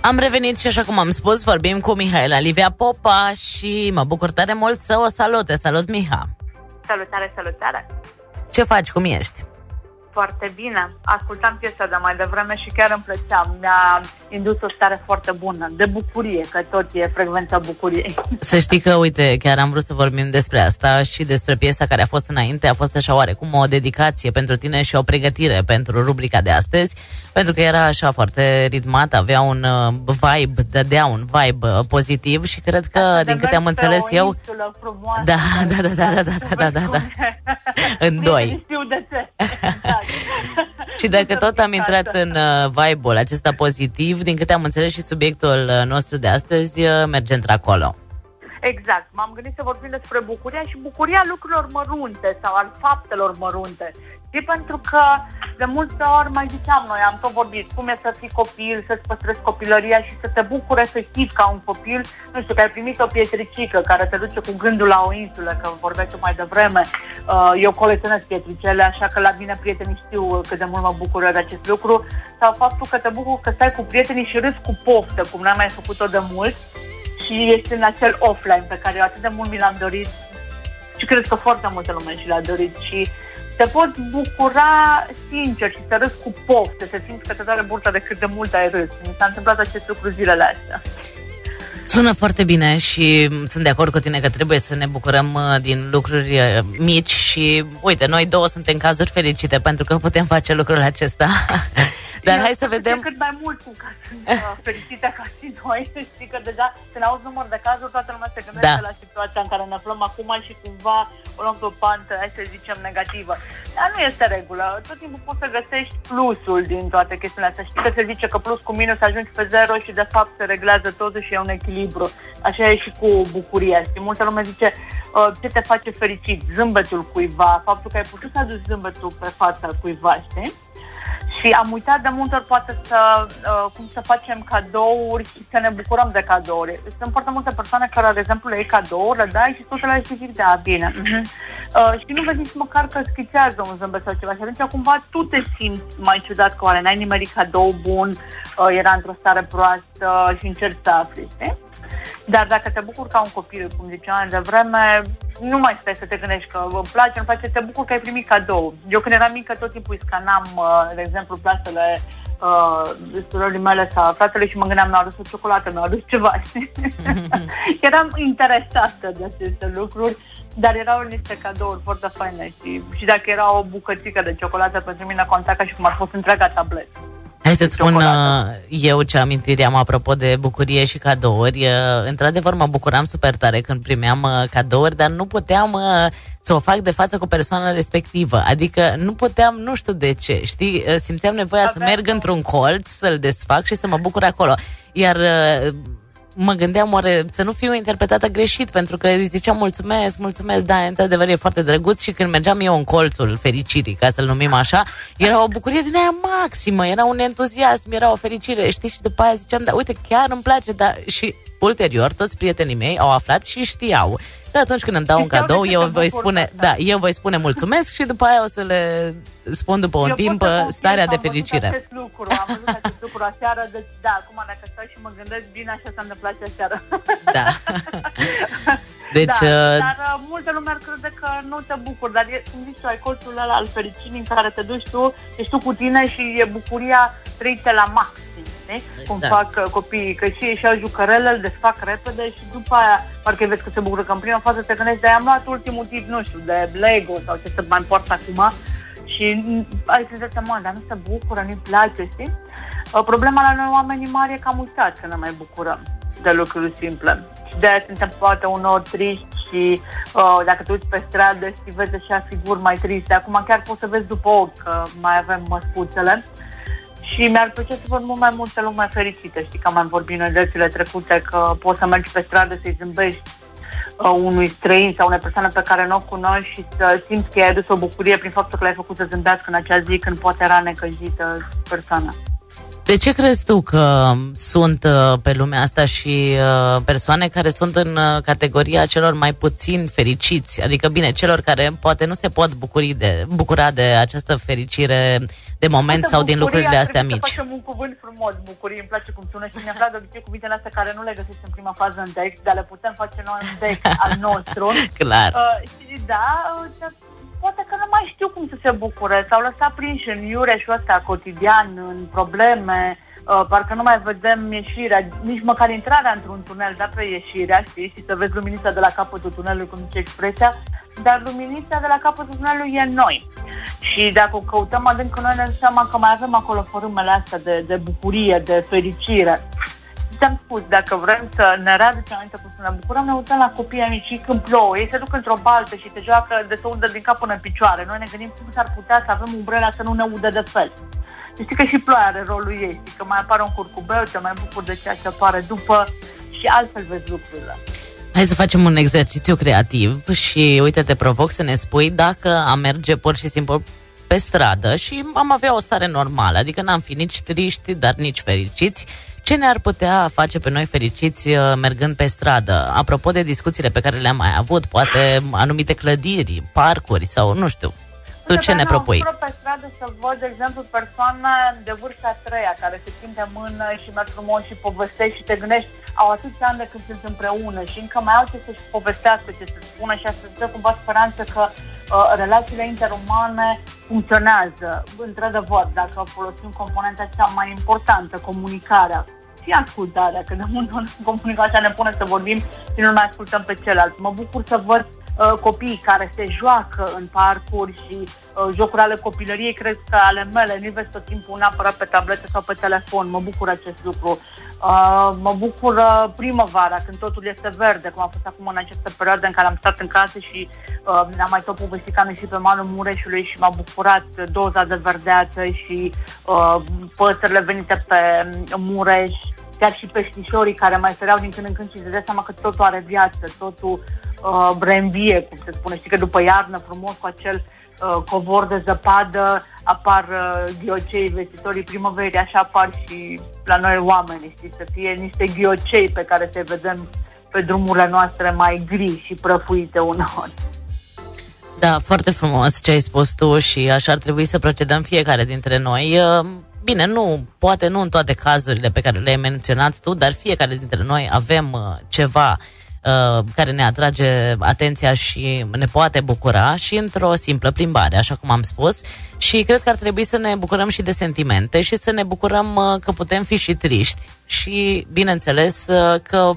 Am revenit și așa cum am spus, vorbim cu Mihaela Livia Popa și mă bucur tare mult să o salute. Salut, Miha! Salutare, salutare! Ce faci? Cum ești? Foarte bine. Ascultam piesa de mai devreme și chiar îmi plăcea. Mi-a indus o stare foarte bună, de bucurie, că tot e frecvența bucuriei. Să știi că, uite, chiar am vrut să vorbim despre asta și despre piesa care a fost înainte. A fost așa oarecum o dedicație pentru tine și o pregătire pentru rubrica de astăzi, pentru că era așa foarte ritmată, avea un vibe, dădea un vibe pozitiv și cred că, asta din câte am înțeles eu... Da. În doi. Știu de ce. Și dacă tot am intrat în vibe-ul acesta pozitiv, din câte am înțeles și subiectul nostru de astăzi merge într-acolo. Exact, m-am gândit să vorbim despre bucuria și bucuria lucrurilor mărunte sau al faptelor mărunte. E pentru că de multe ori mai ziceam noi, am tot vorbit, cum e să fii copil, să-ți păstrezi copilăria și să te bucuri efectiv ca un copil, nu știu, că ai primit o pietricică care te duce cu gândul la o insulă, că vorbeați mai devreme, eu colecționez pietricele, așa că la mine prietenii știu cât de mult mă bucură de acest lucru, sau faptul că te bucuri că stai cu prietenii și râzi cu poftă, cum n-am mai făcut-o de mult, și este în acel offline pe care eu atât de mult mi l-am dorit și cred că foarte multă lume și l-a dorit și te poți bucura sincer și să râzi cu poftă, să simți că te doare burta de cât de mult ai râs. Mi s-a întâmplat acest lucru zilele astea. Sună foarte bine și sunt de acord cu tine că trebuie să ne bucurăm din lucruri mici și uite, noi două suntem cazuri fericite pentru că putem face lucrul acesta. Dar eu hai să vedem... Cât mai mult cu cazuri fericite ca și noi, știi că deja când auzi număr de cazuri, toată lumea se gândește la situația în care ne aflăm acum și cumva o luăm pe o pantă, hai să zicem, negativă. Dar nu este regulă, tot timpul poți să găsești plusul din toate chestiunile astea. Știi că se zice că plus cu minus ajungi pe zero și de fapt se reglează totul și e un echilibru. Așa e și cu bucuria. Și multă lume zice ce te face fericit, zâmbetul cuiva, faptul că ai putut să aduci zâmbetul pe fața cuiva, știi? Și am uitat de multe ori poate să cum să facem cadouri și să ne bucurăm de cadouri. Sunt foarte multe persoane care, de exemplu, le iei cadouri, le dai și tot le ai și zic, da, bine. Și nu vezi nici măcar că schițează un zâmbet sau ceva. Și atunci cumva tu te simți mai ciudat că oare n-ai nimerit cadou bun, era într-o stare proastă și încerci să afli, știi? Dar dacă te bucuri ca un copil, cum ziceam de vreme, nu mai stai să te gândești că îmi place, nu place, te bucuri că ai primit cadou. Eu când eram mică tot timpul îi scanam, de exemplu, plasele surorii mele sau fratele și mă gândeam, mi-a adus o ciocolată, mi-a adus ceva. Eram interesată de aceste lucruri, dar erau niște cadouri foarte faine și dacă era o bucățică de ciocolată pentru mine conta ca și cum ar fost întreaga tabletă. Hai să-ți spun eu ce amintire am apropo de bucurie și cadouri. Într-adevăr mă bucuram super tare când primeam cadouri, dar nu puteam să o fac de față cu persoana respectivă. Adică nu puteam, nu știu de ce, știi? Simțeam nevoia să merg într-un colț, să-l desfac și să mă bucur acolo. Iar... mă gândeam oare să nu fiu interpretată greșit, pentru că îi ziceam mulțumesc, da, într-adevăr e foarte drăguț și când mergeam eu în colțul fericirii, ca să-l numim așa, era o bucurie din aia maximă, era un entuziasm, era o fericire, știi, și după aia ziceam, da, uite, chiar îmi place, da, și ulterior toți prietenii mei au aflat și știau că atunci când îmi dau un cadou, eu voi spune mulțumesc și după aia o să le spun după un timp starea de fericire. Am văzut acest lucru aseară, deci da, acum dacă stau și mă gândesc bine, așa s-a întâmplat și aseară. Da. Deci, dar multă lume ar crede că nu te bucuri, dar e, cum zici tu, ai colțul ăla al fericirii în care te duci tu, ești tu cu tine și e bucuria trăită la maxim, ne? Cum fac copiii, că și ei și-au jucărelele, desfac repede și după aia parcă vezi că se bucură, că în prima fază te gândești, dar am luat ultimul tip, nu știu, de Lego sau ce se mai poartă acum și ai senzația, dar nu se bucură, nu-i place, știi? Problema la noi oamenii mari e că am uitat să ne mai bucurăm de lucruri simple. Și de-aia suntem poate unor triști și dacă te uiți pe stradă și vezi așa figuri mai triste. Acum chiar poți să vezi după ochi că mai avem măscuțele. Și mi-ar plăcea să văd mult mai multe lume fericite. Știi că am mai vorbit în lecțiile trecute că poți să mergi pe stradă să-i zâmbești unui străin sau unei persoane pe care nu o cunoști și să simți că i-ai adus o bucurie prin faptul că l-ai făcut să zâmbească în acea zi când poate era necăjită persoana. De ce crezi tu că sunt pe lumea asta și persoane care sunt în categoria celor mai puțin fericiți? Adică, bine, celor care poate nu se pot bucura de această fericire de moment sau din lucrurile astea mici. Să facem un cuvânt frumos, bucurie, îmi place cum sună și mi-am dat de obicei cuvintele astea care nu le găsesc în prima fază în text, dar le putem face noi în text al nostru. Clar. Și da, poate că nu mai știu cum să se bucure, s-au lăsat prinși în iureșul ăsta cotidian, în probleme, parcă nu mai vedem ieșirea, nici măcar intrarea într-un tunel, dar pe ieșirea, știi, și să vezi luminița de la capătul tunelului, cum zice expresia, dar luminița de la capătul tunelului e noi. Și dacă o căutăm adânc în noi, ne dăm seama că mai avem acolo forumele astea de bucurie, de fericire. Ți-am spus, dacă vrem să ne readucem aminte cum să ne bucurăm, ne uităm la copiii mici și când plouă. Ei se duc într-o baltă și te joacă de se udă din cap până în picioare. Noi ne gândim cum s-ar putea să avem umbrela să nu ne udă de fel. Știi că și ploaia are rolul ei, știi că mai apare un curcubeu, te mai bucur de ceea ce apare după și altfel vezi lucrurile. Hai să facem un exercițiu creativ și uite, te provoc să ne spui dacă am merge pur și simplu pe stradă și am avea o stare normală, adică n-am fi nici triști, dar nici fericiți. Ce ne-ar putea face pe noi fericiți mergând pe stradă? Apropo de discuțiile pe care le-am mai avut, poate anumite clădiri, parcuri sau nu știu. Tu ce ne propui? Mă pe stradă să văd, de exemplu, persoana de vârsta a treia care se ține mână și merg frumos și povestește și te gândești, au atâția ani de când sunt împreună și încă mai au ce să-și povestească, ce să spună și asta îți dă cumva speranță că relațiile interumane funcționează. Într-adevăr, dacă folosim componenta cea mai importantă, comunicarea, și ascultarea, că de mult ori comunicarea ne pune să vorbim și nu ne ascultăm pe celălalt. Mă bucur să văd copiii care se joacă în parcuri și jocuri ale copilăriei, cred că ale mele, nu vezi tot timpul neapărat pe tablete sau pe telefon, mă bucur acest lucru. Mă bucură primăvara, când totul este verde, cum a fost acum în această perioadă în care am stat în casă și am mai tot povestit că am ieșit pe malul Mureșului și m-a bucurat doza de verdeață și păsările venite pe Mureș, chiar și peștișorii care mai săreau din când în când și se dea seama că totul are viață, totul brembie, cum se spune, știi că după iarnă frumos cu acel covor de zăpadă apar ghiocei, vestitorii primăverii, așa apar și la noi oameni, știi, să fie niște ghiocei pe care se vedem pe drumurile noastre mai gri și prăfuite uneori. Da, foarte frumos ce ai spus tu și așa ar trebui să procedăm fiecare dintre noi. Bine, nu, poate nu în toate cazurile pe care le-ai menționat tu, dar fiecare dintre noi avem ceva care ne atrage atenția și ne poate bucura și într-o simplă plimbare, așa cum am spus. Și cred că ar trebui să ne bucurăm și de sentimente și să ne bucurăm că putem fi și triști. Și, bineînțeles, că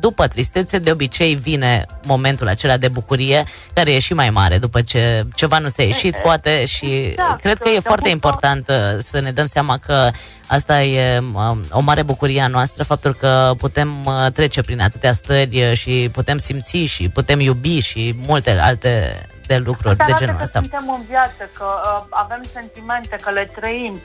după tristețe de obicei vine momentul acela de bucurie care e și mai mare după ce ceva nu ți-a ieșit, poate, și exact, cred că e foarte important să ne dăm seama că asta e o mare bucurie a noastră, faptul că putem trece prin atâtea stări și putem simți și putem iubi și multe alte de lucruri de genul ăsta. Că suntem în viață, că avem sentimente, că le trăim.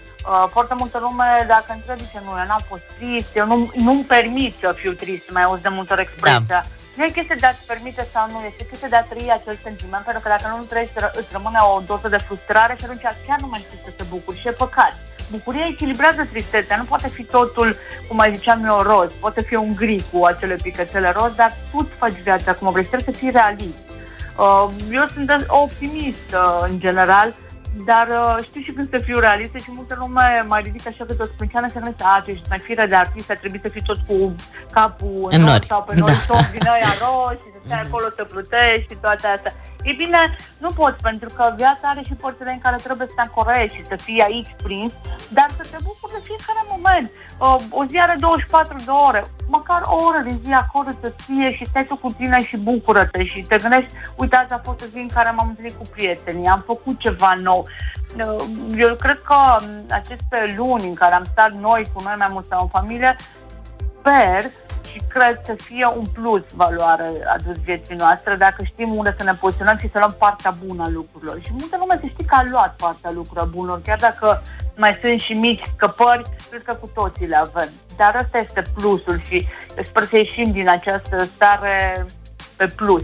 Foarte multă lume, dacă întrebi, zice, nu, eu n-am fost trist, eu nu-mi permit să fiu trist, mai auzi de multe ori expresia. Da. Nu e chestie de a-ți permite sau nu, este chestie de a trăi acel sentiment, pentru că dacă nu trăiești, îți rămâne o doză de frustrare și atunci chiar nu mai știi să te bucuri și e păcat. Bucuria echilibrează tristețea, nu poate fi totul, cum mai ziceam eu, roz, poate fi un gri cu acele picățele roz, dar tu-ți faci viața cum vrei, trebuie să fii realist. Eu sunt optimist în general, dar știu și când să fiu realistă și multă lume mai ridică așa câte o sprânceană și se gândește, a, tu ești mai fire de artist, a trebuit să fii tot cu capul în nori sau pe nori, da, tot din aia roșii, și să stai acolo să plutești și toate astea. E bine, nu poți, pentru că viața are și părțile în care trebuie să te ancorezi și să fii aici prins, dar să te bucuri de fiecare moment. O zi are 24 de ore, măcar o oră din zi acolo să fie și stai tu cu tine și bucură-te și te gândești, uite, azi a fost o zi în care m-am întâlnit cu prietenii, am făcut ceva nou. Eu cred că aceste luni în care am stat noi cu noi mai mult sau în familie, sper și cred să fie un plus valoare adus vieții noastre dacă știm unde să ne poziționăm și să luăm partea bună a lucrurilor. Și multă lume se știe că a luat partea lucrurilor bună, chiar dacă mai sunt și mici scăpări, cred că cu toții le avem. Dar asta este plusul și sper să ieșim din această stare pe plus.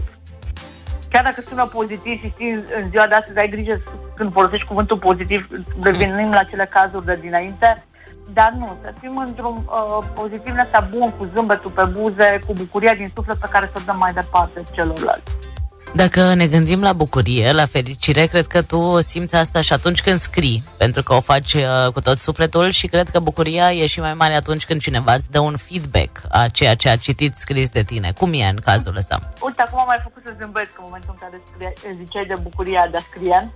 Chiar dacă sună pozitiv și știi în ziua de astăzi ai grijă când folosești cuvântul pozitiv, revenim la cele cazuri de dinainte, dar nu, să fim într-un pozitiv ăsta bun, cu zâmbetul pe buze, cu bucuria din suflet pe care să o dăm mai departe celorlalți. Dacă ne gândim la bucurie, la fericire, cred că tu simți asta și atunci când scrii, pentru că o faci cu tot sufletul și cred că bucuria e și mai mare atunci când cineva îți dă un feedback a ceea ce a citit scris de tine. Cum e în cazul ăsta? Uite, acum am mai făcut să zâmbesc în momentul în care ziceai de bucuria de a scrie.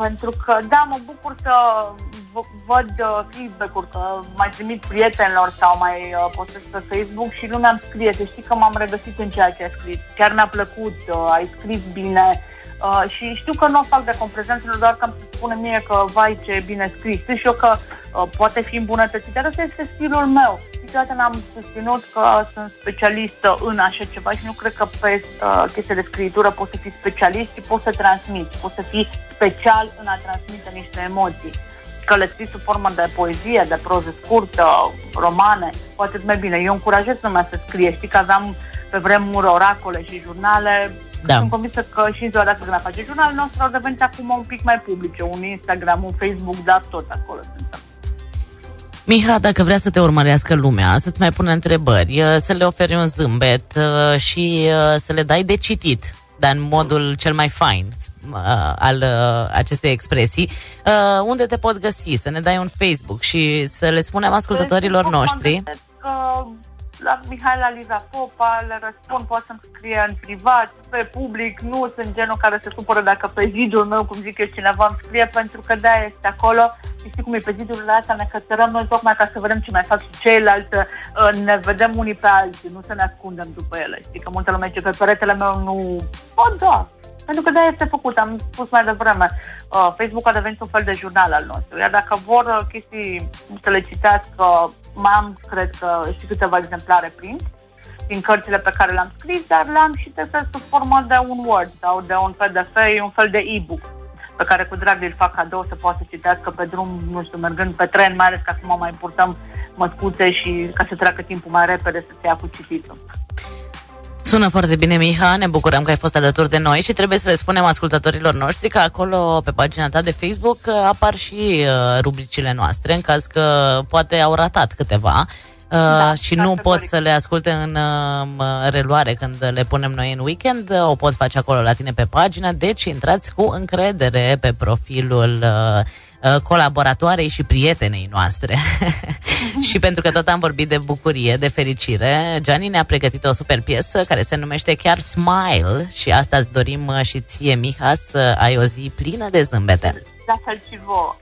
Pentru că, da, mă bucur să văd feedback-uri, că mai trimit prietenilor sau mai postez pe Facebook și lumea îmi scrie, să știi că m-am regăsit în ceea ce ai scris, chiar mi-a plăcut, ai scris bine și știu că nu o fac de comprezență, doar că îmi se spune mie că, vai, ce bine scris, știu și eu că poate fi îmbunătățit, dar ăsta este stilul meu. Niciodată n-am susținut că sunt specialistă în așa ceva și nu cred că pe chestia de scriitură poți să fii specialist și poți să transmiți, poți să fii special în a transmite niște emoții. Că le scrii sub formă de poezie, de proză scurtă, romane, cu atât mai bine. Eu încurajez lumea să scrie, știi că aveam pe vremuri oracole și jurnale. Da. Sunt convinsă că și în ziua de astăzi când a face jurnalul nostru au devenit acum un pic mai publice, un Instagram, un Facebook, dar tot acolo sunt. Miha, dacă vrea să te urmărească lumea, să-ți mai pună întrebări, să le oferi un zâmbet și să le dai de citit, dar în modul cel mai fain al acestei expresii, unde te pot găsi, să ne dai un Facebook și să le spunem ascultătorilor noștri? La Mihaela Livia Popa, le răspund, poate să-mi scrie în privat, pe public, nu sunt genul care se supără dacă pe zidul meu, cum zic eu, cineva îmi scrie, pentru că de-aia este acolo. Și știi cum e, pe zidurile astea ne cățărăm noi tocmai ca să vedem ce mai fac și ceilalți, ne vedem unii pe alții, nu să ne ascundem după ele. Știi că multă lume zice că peretele meu nu... O, da! Pentru că de-aia este făcut, am spus mai devreme, Facebook a devenit un fel de jurnal al nostru, iar dacă vor chestii să le citească, cred că și câteva exemplare print din cărțile pe care le-am scris, dar le-am și testat sub formă de un Word sau de un PDF, un fel de e-book pe care cu drag îl fac cadou să poată citească pe drum, nu știu, mergând pe tren, mai ales că acum mai purtăm măscuțe și ca să treacă timpul mai repede să se ia cu cititul. Sună foarte bine, Miha, ne bucurăm că ai fost alături de noi și trebuie să le spunem ascultătorilor noștri că acolo, pe pagina ta de Facebook, apar și rubricile noastre, în caz că poate au ratat câteva și nu pot să le asculte în reluare când le punem noi în weekend, o pot face acolo la tine pe pagina, deci intrați cu încredere pe profilul colaboratoarei și prietenei noastre. Și pentru că tot am vorbit de bucurie, de fericire, Gianni ne-a pregătit o super piesă care se numește chiar Smile și asta îți dorim și ție, Miha, să ai o zi plină de zâmbete. La fel și vouă.